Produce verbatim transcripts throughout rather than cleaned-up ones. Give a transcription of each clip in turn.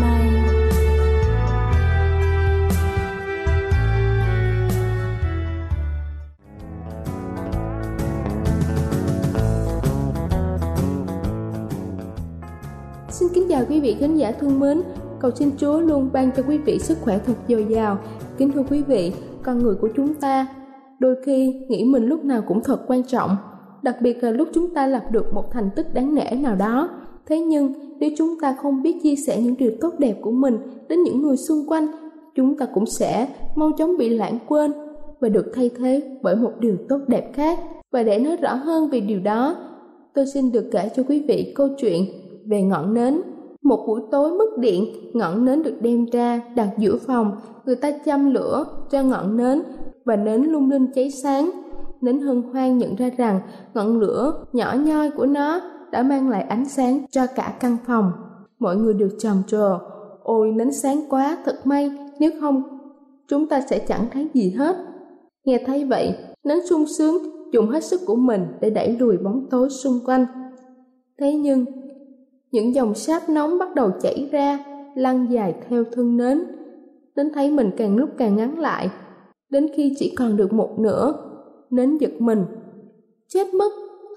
nay. Xin kính chào quý vị khán giả thương mến, cầu xin Chúa luôn ban cho quý vị sức khỏe thật dồi dào. Kính thưa quý vị, con người của chúng ta đôi khi nghĩ mình lúc nào cũng thật quan trọng, đặc biệt là lúc chúng ta lập được một thành tích đáng nể nào đó. Thế nhưng nếu chúng ta không biết chia sẻ những điều tốt đẹp của mình đến những người xung quanh, chúng ta cũng sẽ mau chóng bị lãng quên và được thay thế bởi một điều tốt đẹp khác. Và để nói rõ hơn về điều đó, tôi xin được kể cho quý vị câu chuyện về ngọn nến. Một buổi tối mất điện, ngọn nến được đem ra đặt giữa phòng. Người ta châm lửa cho ngọn nến và nến lung linh cháy sáng. Nến hân hoan nhận ra rằng ngọn lửa nhỏ nhoi của nó đã mang lại ánh sáng cho cả căn phòng. Mọi người đều trầm trồ, ôi nến sáng quá, thật may, nếu không chúng ta sẽ chẳng thấy gì hết. Nghe thấy vậy, nến sung sướng dùng hết sức của mình để đẩy lùi bóng tối xung quanh. Thế nhưng những dòng sáp nóng bắt đầu chảy ra, lăn dài theo thân nến, đến thấy mình càng lúc càng ngắn lại, đến khi chỉ còn được một nửa. Nến giật mình, chết mất,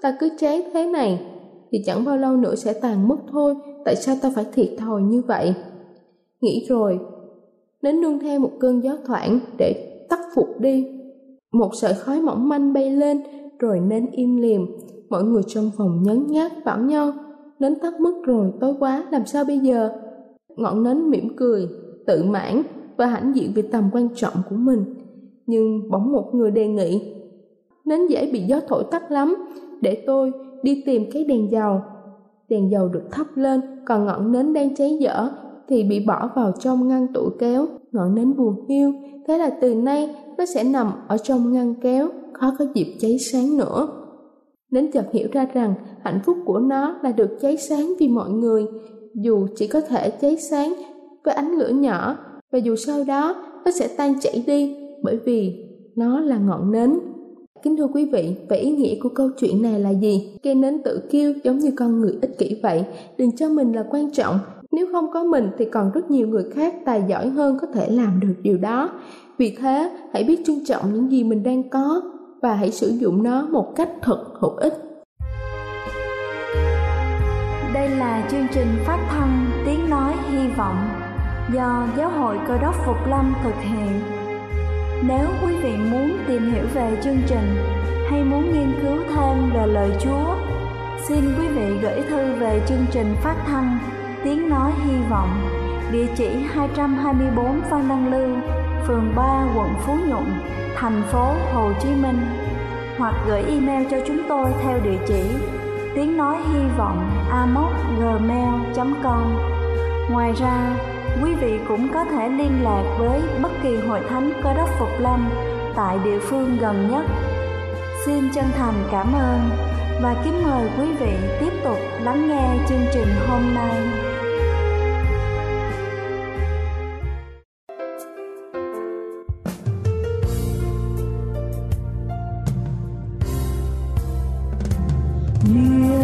ta cứ cháy thế này thì chẳng bao lâu nữa sẽ tàn mất thôi, tại sao ta phải thiệt thòi như vậy. Nghĩ rồi, nến nương theo một cơn gió thoảng để tắt phục đi. Một sợi khói mỏng manh bay lên, rồi nến im lìm. Mọi người trong phòng nhấn nhác bảo nhau, nến tắt mất rồi, tối quá, làm sao bây giờ. Ngọn nến mỉm cười, tự mãn và hãnh diện vì tầm quan trọng của mình. Nhưng bỗng một người đề nghị, nến dễ bị gió thổi tắt lắm, để tôi đi tìm cái đèn dầu. Đèn dầu được thắp lên, còn ngọn nến đang cháy dở thì bị bỏ vào trong ngăn tủ kéo. Ngọn nến buồn hiu, thế là từ nay nó sẽ nằm ở trong ngăn kéo, khó có dịp cháy sáng nữa. Nến chợt hiểu ra rằng hạnh phúc của nó là được cháy sáng vì mọi người, dù chỉ có thể cháy sáng với ánh lửa nhỏ, và dù sau đó nó sẽ tan chảy đi bởi vì nó là ngọn nến. Kính thưa quý vị, vậy ý nghĩa của câu chuyện này là gì? Cây nến tự kiêu giống như con người ích kỷ vậy, đừng cho mình là quan trọng. Nếu không có mình thì còn rất nhiều người khác tài giỏi hơn có thể làm được điều đó. Vì thế, hãy biết trân trọng những gì mình đang có và hãy sử dụng nó một cách thật hữu ích. Đây là chương trình phát thanh Tiếng nói hy vọng do Giáo hội Cơ đốc Phục Lâm thực hiện. Nếu quý vị muốn tìm hiểu về chương trình hay muốn nghiên cứu thêm về lời Chúa, xin quý vị gửi thư về chương trình phát thanh Tiếng nói hy vọng, địa chỉ hai trăm hai mươi bốn Phan Đăng Lưu, phường ba, quận Phú Nhuận, thành phố Hồ Chí Minh, hoặc gửi email cho chúng tôi theo địa chỉ tiếng nói hy vọng a còng gmail chấm com. Ngoài ra, quý vị cũng có thể liên lạc với bất kỳ hội thánh Cơ đốc Phục Lâm tại địa phương gần nhất. Xin chân thành cảm ơn và kính mời quý vị tiếp tục lắng nghe chương trình hôm nay.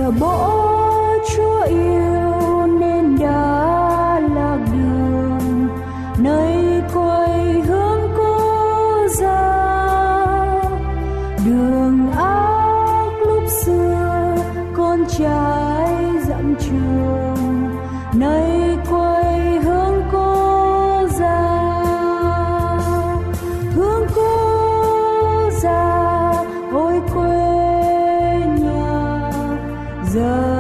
nhờ bố Chúa yêu nên đã lạc đường, nơi quê hương cô ra đường ác lúc xưa con trai dặm trường, nơi quê hương cô ra hương cô ra ôi quê nhà giờ.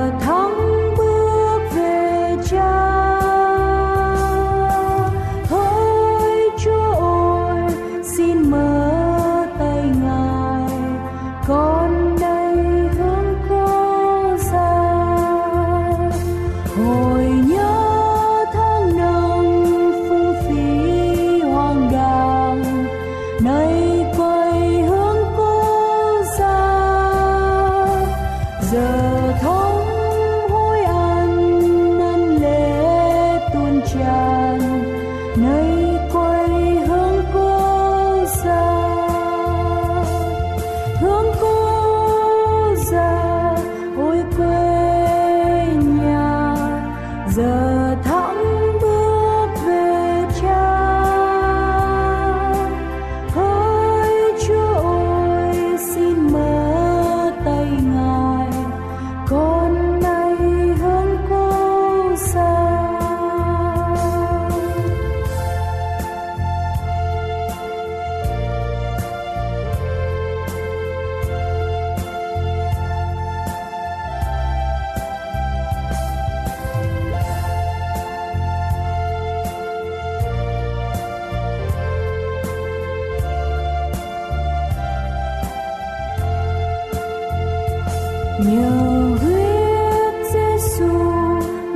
Nhờ huyết Giê-xu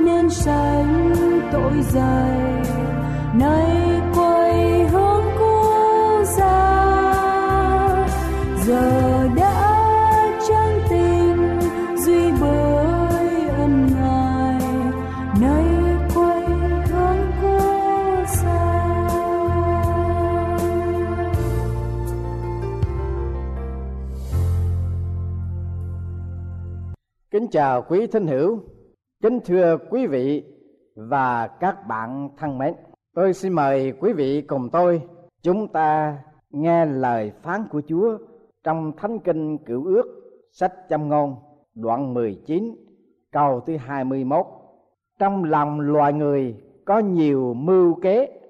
nên sánh tội dày, nay quay hướng cô ra giờ đã trăng tình duy bởi ân ngài, nay quay hướng cô ra. Kính chào quý thính hữu, kính thưa quý vị và các bạn thân mến. Tôi xin mời quý vị cùng tôi chúng ta nghe lời phán của Chúa trong Thánh Kinh Cựu Ước, sách Châm ngôn, đoạn mười chín, câu thứ hai mươi mốt. Trong lòng loài người có nhiều mưu kế,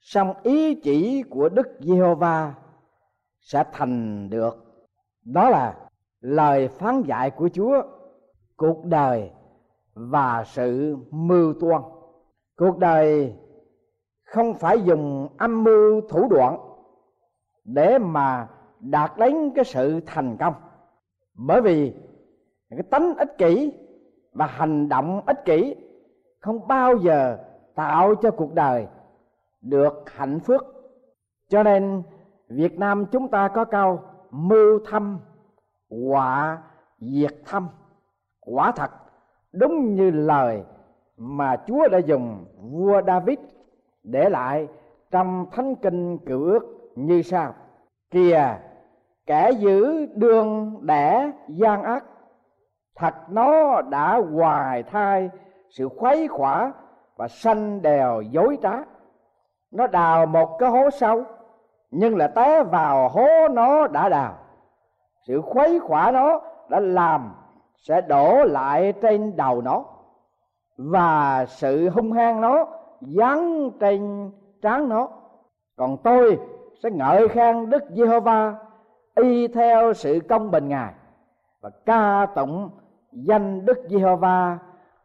song ý chỉ của Đức Giê-hô-va sẽ thành được. Đó là lời phán dạy của Chúa. Cuộc đời và sự mưu toan. Cuộc đời không phải dùng âm mưu thủ đoạn để mà đạt đến cái sự thành công, bởi vì cái tánh ích kỷ và hành động ích kỷ không bao giờ tạo cho cuộc đời được hạnh phúc. Cho nên Việt Nam chúng ta có câu mưu thâm quả diệt thâm. Quả thật đúng như lời mà Chúa đã dùng vua David để lại trong Thánh Kinh Cựu Ước như sau: kìa, kẻ giữ đương đẻ gian ác, thật nó đã hoài thai sự khuấy khỏa và sanh đèo dối trá. Nó đào một cái hố sâu, nhưng là té vào hố nó đã đào. Sự khuấy khỏa nó đã làm sẽ đổ lại trên đầu nó, và sự hung hăng nó giáng trên trán nó. Còn tôi sẽ ngợi khen Đức Giê-hô-va y theo sự công bình Ngài, và ca tụng danh Đức Giê-hô-va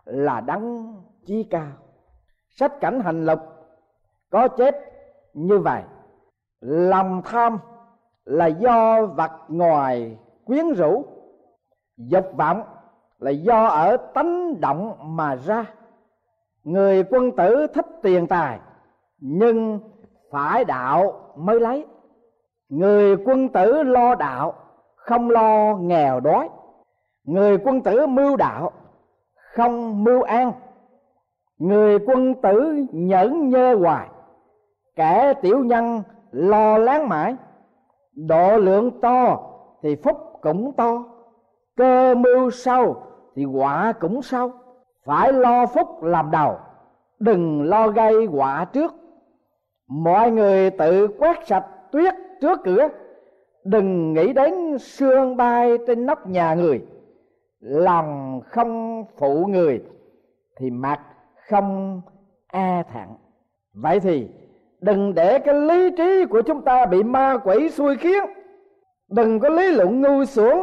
là đấng chí cao. Sách Cảnh Hành Lục có chép như vậy: lòng tham là do vật ngoài quyến rũ, dục vọng là do ở tánh động mà ra. Người quân tử thích tiền tài, nhưng phải đạo mới lấy. Người quân tử lo đạo, không lo nghèo đói. Người quân tử mưu đạo, không mưu an. Người quân tử nhẫn nhơ hoài, kẻ tiểu nhân lo lắng mãi. Độ lượng to thì phúc cũng to, cơ mưu sâu thì quả cũng sau. Phải lo phúc làm đầu, đừng lo gây quả trước. Mọi người tự quét sạch tuyết trước cửa, đừng nghĩ đến sương bay trên nóc nhà người. Lòng không phụ người thì mặt không a thẳng. Vậy thì đừng để cái lý trí của chúng ta bị ma quỷ xui khiến, đừng có lý luận ngu xuẩn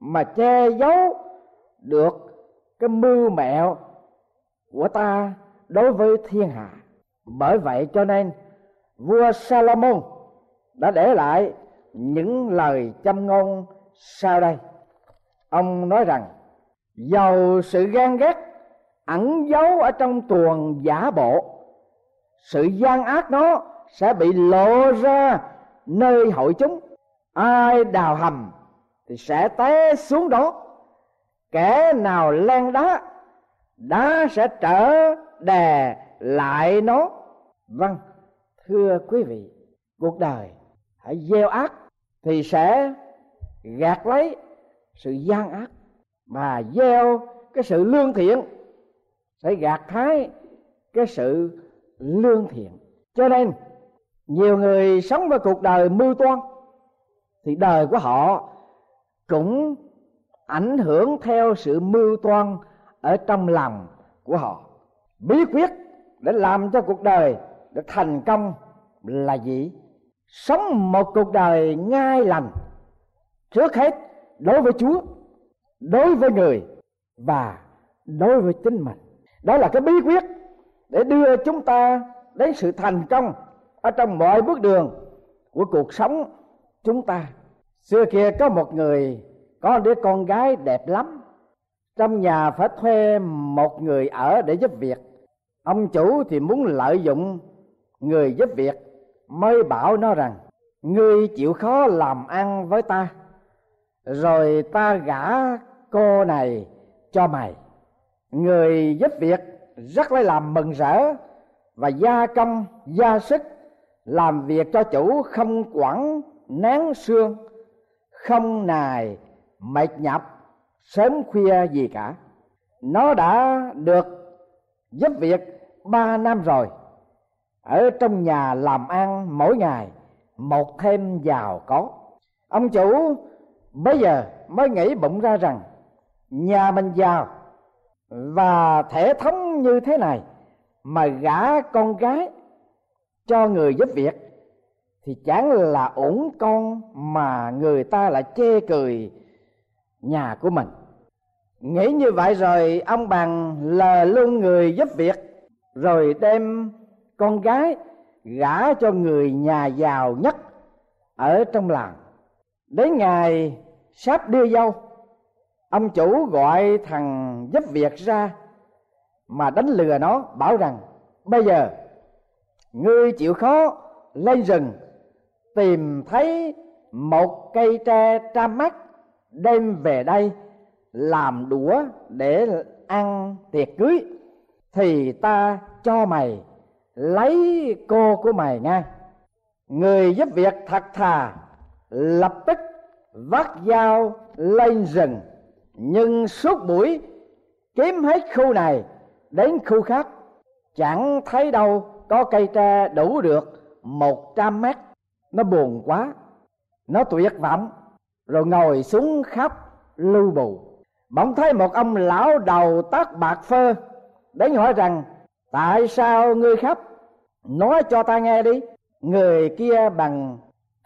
mà che giấu được cái mưu mẹo của ta đối với thiên hạ. Bởi vậy cho nên vua Sa-lô-môn đã để lại những lời châm ngôn sau đây. Ông nói rằng: dầu sự ghen ghét ẩn giấu ở trong tuồng giả bộ, sự gian ác nó sẽ bị lộ ra nơi hội chúng. Ai đào hầm thì sẽ té xuống đó, kẻ nào len đá, đá sẽ trở đè lại nó. Vâng, thưa quý vị, cuộc đời hãy gieo ác thì sẽ gặt lấy sự gian ác, mà gieo cái sự lương thiện sẽ gặt hái cái sự lương thiện. Cho nên nhiều người sống với cuộc đời mưu toan thì đời của họ cũng ảnh hưởng theo sự mưu toan ở trong lòng của họ. Bí quyết để làm cho cuộc đời được thành công là gì? Sống một cuộc đời ngay lành, trước hết đối với Chúa, đối với người và đối với chính mình. Đó là cái bí quyết để đưa chúng ta đến sự thành công ở trong mọi bước đường của cuộc sống chúng ta. Xưa kia có một người có đứa con gái đẹp lắm, trong nhà phải thuê một người ở để giúp việc. Ông chủ thì muốn lợi dụng người giúp việc, mới bảo nó rằng: ngươi chịu khó làm ăn với ta, rồi ta gả cô này cho mày. Người giúp việc rất lấy làm mừng rỡ và gia công gia sức làm việc cho chủ, không quẳng nén xương, không nài mệt nhọc sớm khuya gì cả. Nó đã được giúp việc ba năm rồi, ở trong nhà làm ăn mỗi ngày một thêm giàu có. Ông chủ bây giờ mới nghĩ bụng ra rằng nhà mình giàu và thể thống như thế này mà gả con gái cho người giúp việc thì chẳng là ổn con mà người ta lại chê cười nhà của mình. Nghĩ như vậy rồi ông bằng lờ luôn người giúp việc, rồi đem con gái gả cho người nhà giàu nhất ở trong làng. Đến ngày sắp đưa dâu, ông chủ gọi thằng giúp việc ra mà đánh lừa nó, bảo rằng: bây giờ ngươi chịu khó lên rừng tìm thấy một cây tre trăm mắt, đem về đây làm đũa để ăn tiệc cưới, thì ta cho mày lấy cô của mày ngay. Người giúp việc thật thà lập tức vác dao lên rừng, nhưng suốt buổi kiếm hết khu này đến khu khác chẳng thấy đâu có cây tre đủ được một trăm mét. Nó buồn quá, nó tuyệt vọng, rồi ngồi xuống khóc lưu bù. Bỗng thấy một ông lão đầu tóc bạc phơ đến hỏi rằng: tại sao ngươi khóc, nói cho ta nghe đi. Người kia bằng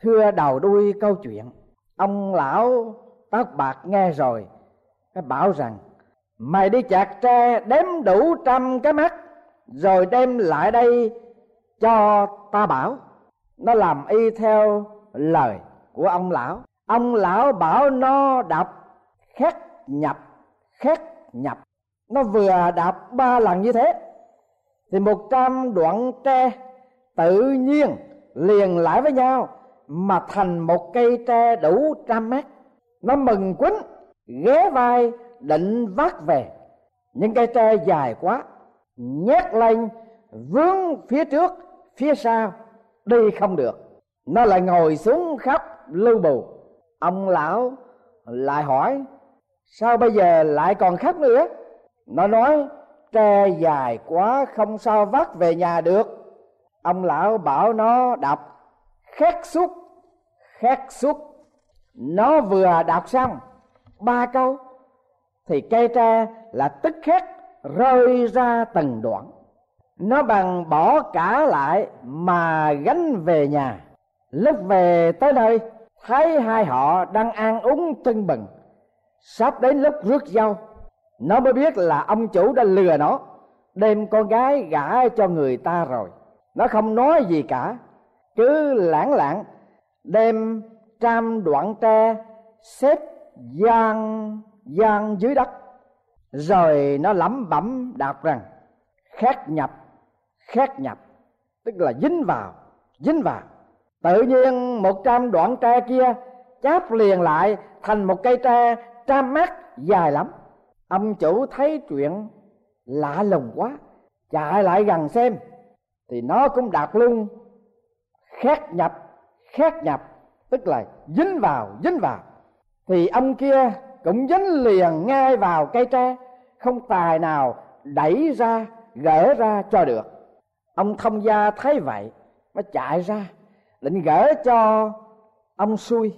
thưa đầu đuôi câu chuyện. Ông lão tóc bạc nghe rồi nó bảo rằng: mày đi chặt tre đếm đủ trăm cái mắt, rồi đem lại đây cho ta bảo. Nó làm y theo lời của ông lão. Ông lão bảo nó đọc khét nhập khét nhập. Nó vừa đọc ba lần như thế thì một trăm đoạn tre tự nhiên liền lại với nhau mà thành một cây tre đủ trăm mét. Nó mừng quýnh, ghé vai định vác về, những cây tre dài quá, nhét lên vướng phía trước phía sau, đi không được. Nó lại ngồi xuống khóc lưu bù. Ông lão lại hỏi: sao bây giờ lại còn khóc nữa? Nó nói tre dài quá không sao vác về nhà được. Ông lão bảo nó đọc khét suốt, khét suốt. Nó vừa đọc xong ba câu thì cây tre là tức khét rơi ra từng đoạn. Nó bằng bỏ cả lại mà gánh về nhà. Lúc về tới nơi thấy hai họ đang ăn uống tưng bừng, sắp đến lúc rước dâu. Nó mới biết là ông chủ đã lừa nó, đem con gái gả cho người ta rồi. Nó không nói gì cả, cứ lãng lạng đem trăm đoạn tre xếp dang dang dưới đất. Rồi nó lẩm bẩm đọc rằng khét nhập, khét nhập, tức là dính vào, dính vào. Tự nhiên một trăm đoạn tre kia cháp liền lại thành một cây tre trăm mét dài lắm. Ông chủ thấy chuyện lạ lùng quá, chạy lại gần xem thì nó cũng đọc luôn khét nhập, khét nhập, tức là dính vào, dính vào. Thì ông kia cũng dính liền ngay vào cây tre, không tài nào đẩy ra gỡ ra cho được. Ông thông gia thấy vậy nó chạy ra định gỡ cho ông xui.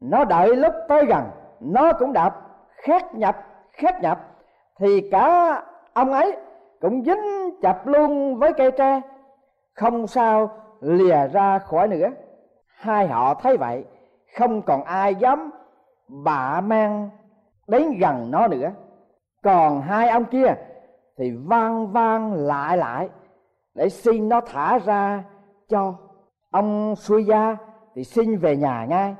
Nó đợi lúc tới gần nó cũng đọc khét nhập, khét nhập, thì cả ông ấy cũng dính chập luôn với cây tre, không sao lìa ra khỏi nữa. Hai họ thấy vậy không còn ai dám bạ mang đến gần nó nữa. Còn hai ông kia thì vang vang lại lại để xin nó thả ra cho. Ông xuôi gia thì xin về nhà ngay,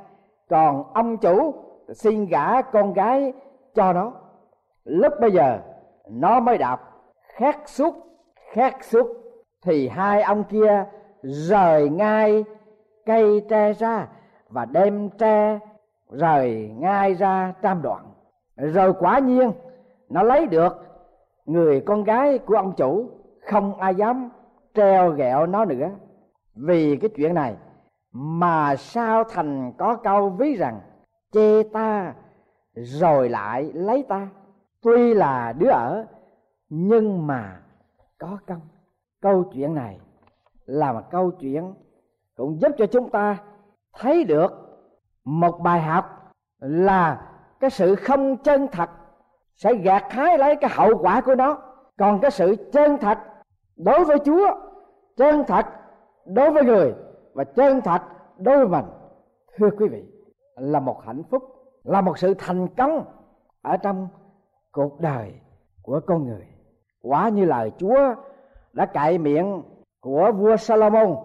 còn ông chủ thì xin gả con gái cho nó. Lúc bây giờ nó mới đọc khét suốt, khét suốt, thì hai ông kia rời ngay cây tre ra và đem tre rời ngay ra trăm đoạn. Rồi quả nhiên nó lấy được người con gái của ông chủ, không ai dám treo ghẹo nó nữa. Vì cái chuyện này mà sao thành có câu ví rằng chê ta rồi lại lấy ta, tuy là đứa ở nhưng mà có công. Câu chuyện này là một câu chuyện cũng giúp cho chúng ta thấy được một bài học là cái sự không chân thật sẽ gặt hái lấy cái hậu quả của nó. Còn cái sự chân thật đối với Chúa, chân thật đối với người và chân thật đối với mình, thưa quý vị, là một hạnh phúc, là một sự thành công ở trong cuộc đời của con người. Quả như lời Chúa đã cậy miệng của vua Sa-lô-môn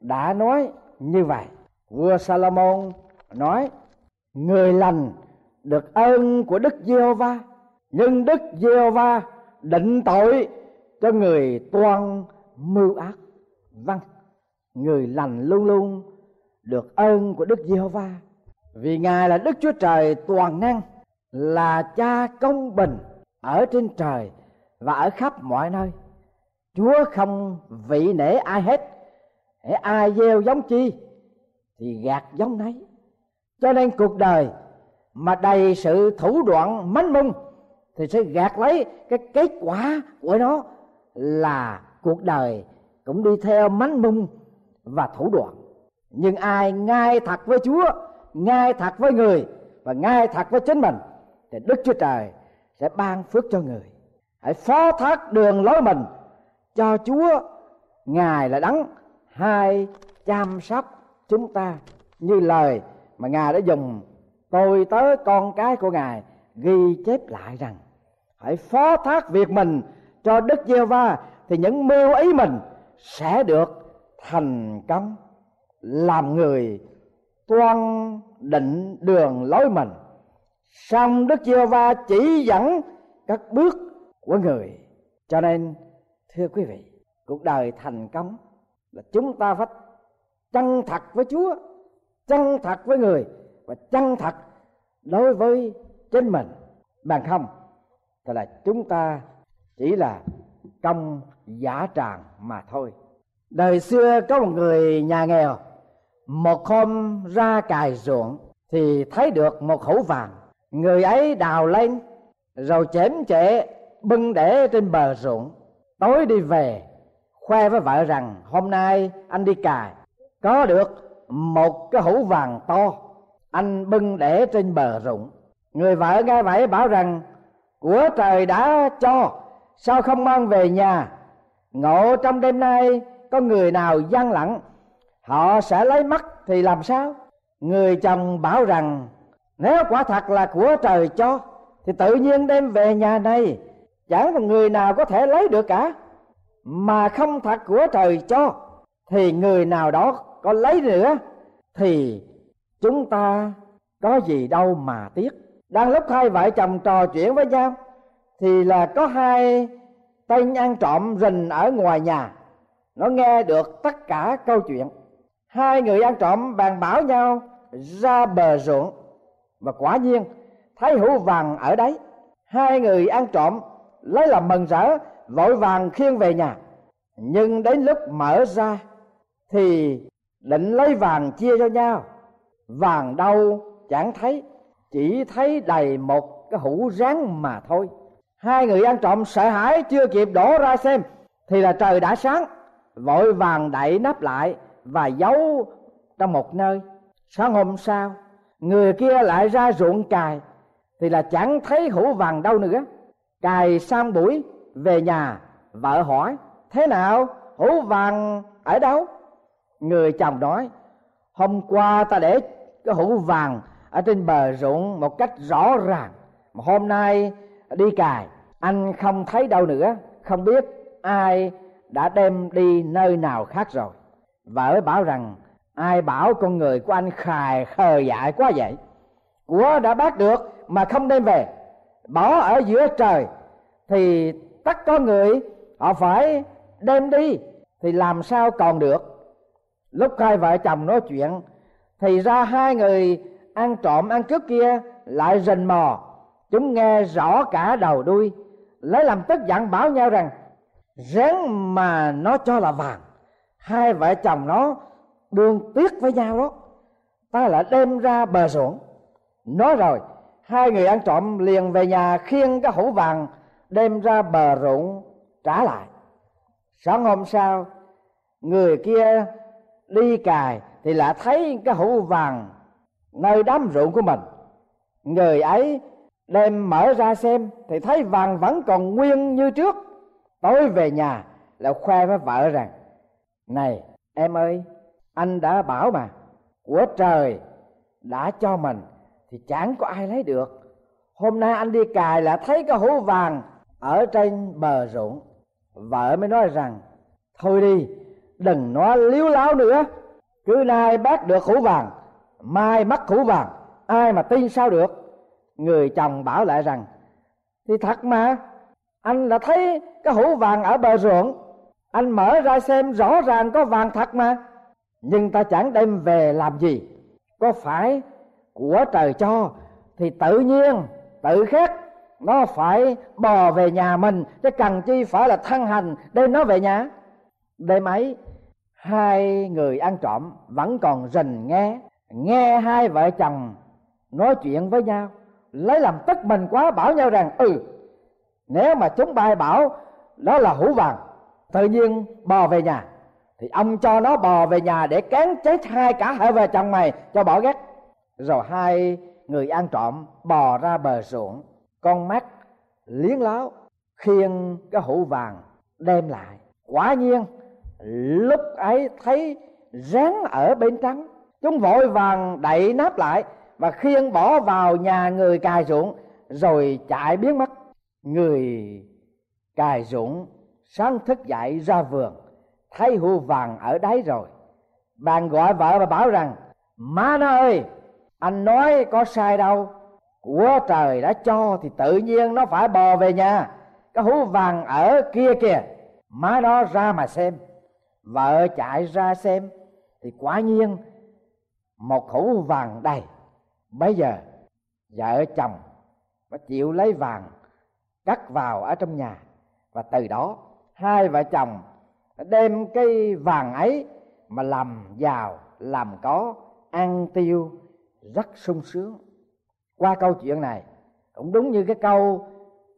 đã nói như vậy. Vua Sa-lô-môn nói: người lành được ơn của Đức Giê-hô-va, nhưng Đức Giê-hô-va định tội cho người toan mưu ác. Vâng, người lành luôn luôn được ơn của Đức Giê-hô-va, vì Ngài là Đức Chúa Trời toàn năng, là Cha công bình ở trên trời và ở khắp mọi nơi. Chúa không vị nể ai hết, hễ ai gieo giống chi thì gặt giống nấy. Cho nên cuộc đời mà đầy sự thủ đoạn mánh mung thì sẽ gạt lấy cái kết quả của nó, là cuộc đời cũng đi theo mánh mung và thủ đoạn. Nhưng ai ngay thật với Chúa, ngay thật với người và ngay thật với chính mình thì Đức Chúa Trời sẽ ban phước cho người. Hãy phó thác đường lối mình cho Chúa, Ngài là đấng hay chăm sóc chúng ta, như lời mà Ngài đã dùng tôi tới con cái của Ngài ghi chép lại rằng hãy phó thác việc mình cho Đức Giê-hô-va thì những mưu ý mình sẽ được thành công. Làm người toan định đường lối mình, song Đức Giê-hô-va chỉ dẫn các bước của người. Cho nên thưa quý vị, cuộc đời thành công là chúng ta phải chân thật với Chúa, chân thật với người và chân thật đối với chính mình. Bằng không thì là chúng ta chỉ là công giả tràng mà thôi. Đời xưa có một người nhà nghèo, một hôm ra cày ruộng thì thấy được một hũ vàng. Người ấy đào lên rồi chém chệ bưng để trên bờ ruộng. Tối đi về khoe với vợ rằng hôm nay anh đi cài, có được một cái hũ vàng to, anh bưng để trên bờ ruộng. Người vợ nghe vậy bảo rằng của trời đã cho, sao không mang về nhà? Ngộ trong đêm nay có người nào gian lặng, họ sẽ lấy mất thì làm sao? Người chồng bảo rằng nếu quả thật là của trời cho thì tự nhiên đem về nhà này, chẳng có người nào có thể lấy được cả. Mà không thật của trời cho thì người nào đó có lấy nữa, thì chúng ta có gì đâu mà tiếc. Đang lúc hai vợ chồng trò chuyện với nhau thì là có hai tên ăn trộm rình ở ngoài nhà. Nó nghe được tất cả câu chuyện. Hai người ăn trộm bàn bảo nhau ra bờ ruộng, và quả nhiên thấy hũ vàng ở đấy. Hai người ăn trộm lấy làm mừng rỡ, vội vàng khiêng về nhà. Nhưng đến lúc mở ra thì định lấy vàng chia cho nhau, vàng đâu chẳng thấy, chỉ thấy đầy một cái hũ rán mà thôi. Hai người ăn trộm sợ hãi chưa kịp đổ ra xem thì là trời đã sáng, vội vàng đậy nắp lại và giấu trong một nơi. Sáng hôm sau người kia lại ra ruộng cày thì là chẳng thấy hũ vàng đâu nữa. Cày xong buổi về nhà, vợ hỏi thế nào, hũ vàng ở đâu? Người chồng nói hôm qua ta để cái hũ vàng ở trên bờ ruộng một cách rõ ràng, mà hôm nay đi cày anh không thấy đâu nữa, không biết ai đã đem đi nơi nào khác rồi. Vợ bảo rằng ai bảo con người của anh khài khờ dại quá vậy, của đã bắt được mà không đem về, bỏ ở giữa trời thì tất có người họ phải đem đi, thì làm sao còn được. Lúc hai vợ chồng nói chuyện thì ra hai người ăn trộm ăn cướp kia lại rình mò. Chúng nghe rõ cả đầu đuôi, lấy làm tức giận bảo nhau rằng rén mà nó cho là vàng, hai vợ chồng nó đương tiếc với nhau đó, ta lại đem ra bờ ruộng. Nói rồi hai người ăn trộm liền về nhà, khiêng cái hũ vàng đem ra bờ ruộng trả lại. Sáng hôm sau người kia đi cài thì lại thấy cái hũ vàng nơi đám ruộng của mình. Người ấy đem mở ra xem thì thấy vàng vẫn còn nguyên như trước. Tối về nhà là khoe với vợ rằng này em ơi, anh đã bảo mà, của trời đã cho mình thì chẳng có ai lấy được. Hôm nay anh đi cài là thấy cái hũ vàng ở trên bờ ruộng. Vợ mới nói rằng thôi đi, đừng nói líu láo nữa, cứ nay bác được hũ vàng, mai mất hũ vàng, ai mà tin sao được. Người chồng bảo lại rằng thì thật mà, anh đã thấy cái hũ vàng ở bờ ruộng, anh mở ra xem rõ ràng có vàng thật mà, nhưng ta chẳng đem về làm gì. Có phải của trời cho thì tự nhiên tự khắc nó phải bò về nhà mình, chứ cần chi phải là thân hành đem nó về nhà. Đêm ấy hai người ăn trộm vẫn còn rình nghe. Nghe hai vợ chồng nói chuyện với nhau, lấy làm tức mình quá, bảo nhau rằng ừ, nếu mà chúng bay bảo đó là hũ vàng tự nhiên bò về nhà thì ông cho nó bò về nhà để cán chết hai cả hai vợ chồng mày cho bỏ ghét. Rồi hai người ăn trộm bò ra bờ ruộng, con mắt liếng láo khiêng cái hũ vàng đem lại. Quả nhiên lúc ấy thấy rán ở bên trong. Chúng vội vàng đậy nắp lại và khiêng bỏ vào nhà người cài ruộng rồi chạy biến mất. Người cài ruộng sáng thức dậy ra vườn, thấy hũ vàng ở đấy rồi, bèn gọi vợ và bảo rằng má nó ơi, anh nói có sai đâu, của trời đã cho thì tự nhiên nó phải bò về nhà, cái hũ vàng ở kia kìa, má nó ra mà xem. Vợ chạy ra xem thì quả nhiên một hũ vàng đầy. Bây giờ vợ chồng phải chịu lấy vàng cắt vào ở trong nhà, và từ đó hai vợ chồng đem cái vàng ấy mà làm giàu làm có, ăn tiêu rất sung sướng. qua câu chuyện này. Cũng đúng như cái câu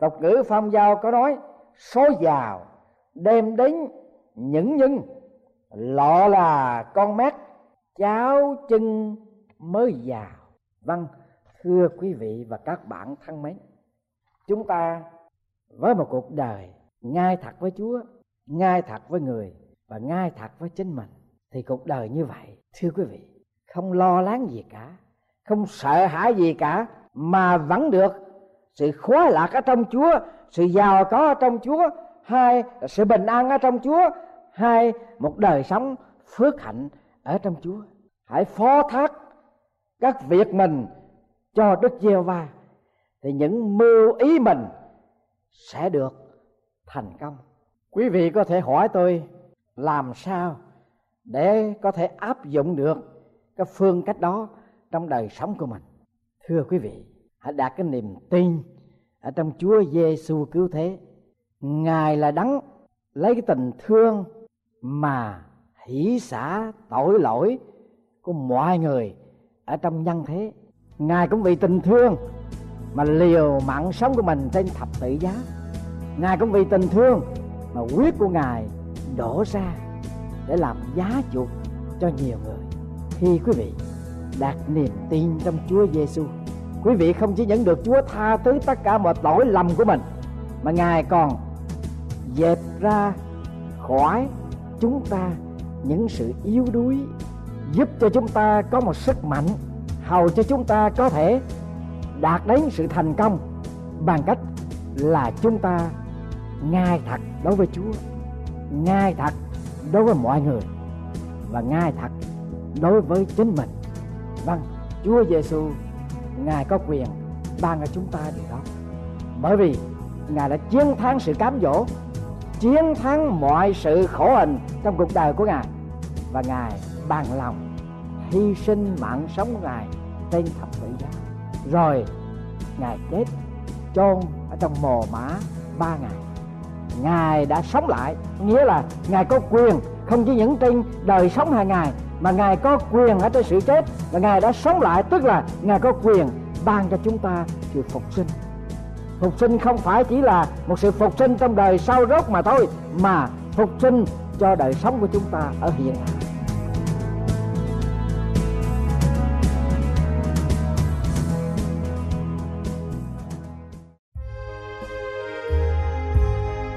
tục ngữ phong giao có nói: số giàu đem đến những nhân, lọ là con mát cháo chân mới giàu. Vâng, thưa quý vị và các bạn thân mến, chúng ta với một cuộc đời ngay thật với Chúa, ngay thật với người và ngay thật với chính mình, thì cuộc đời như vậy, thưa quý vị, không lo lắng gì cả, không sợ hãi gì cả, mà vẫn được sự khoái lạc ở trong Chúa, sự giàu có ở trong Chúa, hay sự bình an ở trong Chúa, hay một đời sống phước hạnh ở trong Chúa. Hãy phó thác các việc mình cho Đức Giê-hô-va, thì những mưu ý mình sẽ được thành công. Quý vị có thể hỏi tôi làm sao để có thể áp dụng được cái phương cách đó trong đời sống của mình. Thưa quý vị, hãy đặt cái niềm tin ở trong Chúa Giê-xu cứu thế. Ngài là đấng lấy cái tình thương mà hỷ xả tội lỗi của mọi người ở trong nhân thế. Ngài cũng vì tình thương mà liều mạng sống của mình trên thập tự giá. Ngài cũng vì tình thương mà huyết của Ngài đổ ra để làm giá chuộc cho nhiều người. Khi quý vị đặt niềm tin trong Chúa Giê-xu, quý vị không chỉ nhận được Chúa tha thứ tất cả mọi lỗi lầm của mình, mà Ngài còn dẹp ra khỏi chúng ta những sự yếu đuối, giúp cho chúng ta có một sức mạnh, hầu cho chúng ta có thể đạt đến sự thành công bằng cách là chúng ta ngay thật đối với Chúa, ngay thật đối với mọi người và ngay thật đối với chính mình. Vâng, Chúa Giê-xu, Ngài có quyền ban cho chúng ta điều đó, bởi vì Ngài đã chiến thắng sự cám dỗ, chiến thắng mọi sự khổ hình trong cuộc đời của Ngài, và Ngài bằng lòng hy sinh mạng sống của Ngài trên thập tự giá, rồi Ngài chết, chôn ở trong mồ mả ba ngày. Ngài đã sống lại, nghĩa là Ngài có quyền không chỉ những trên đời sống hàng ngày, mà Ngài có quyền ở trên sự chết, và Ngài đã sống lại, tức là Ngài có quyền ban cho chúng ta sự phục sinh. Phục sinh không phải chỉ là một sự phục sinh trong đời sau rốt mà thôi, mà phục sinh cho đời sống của chúng ta ở hiện tại.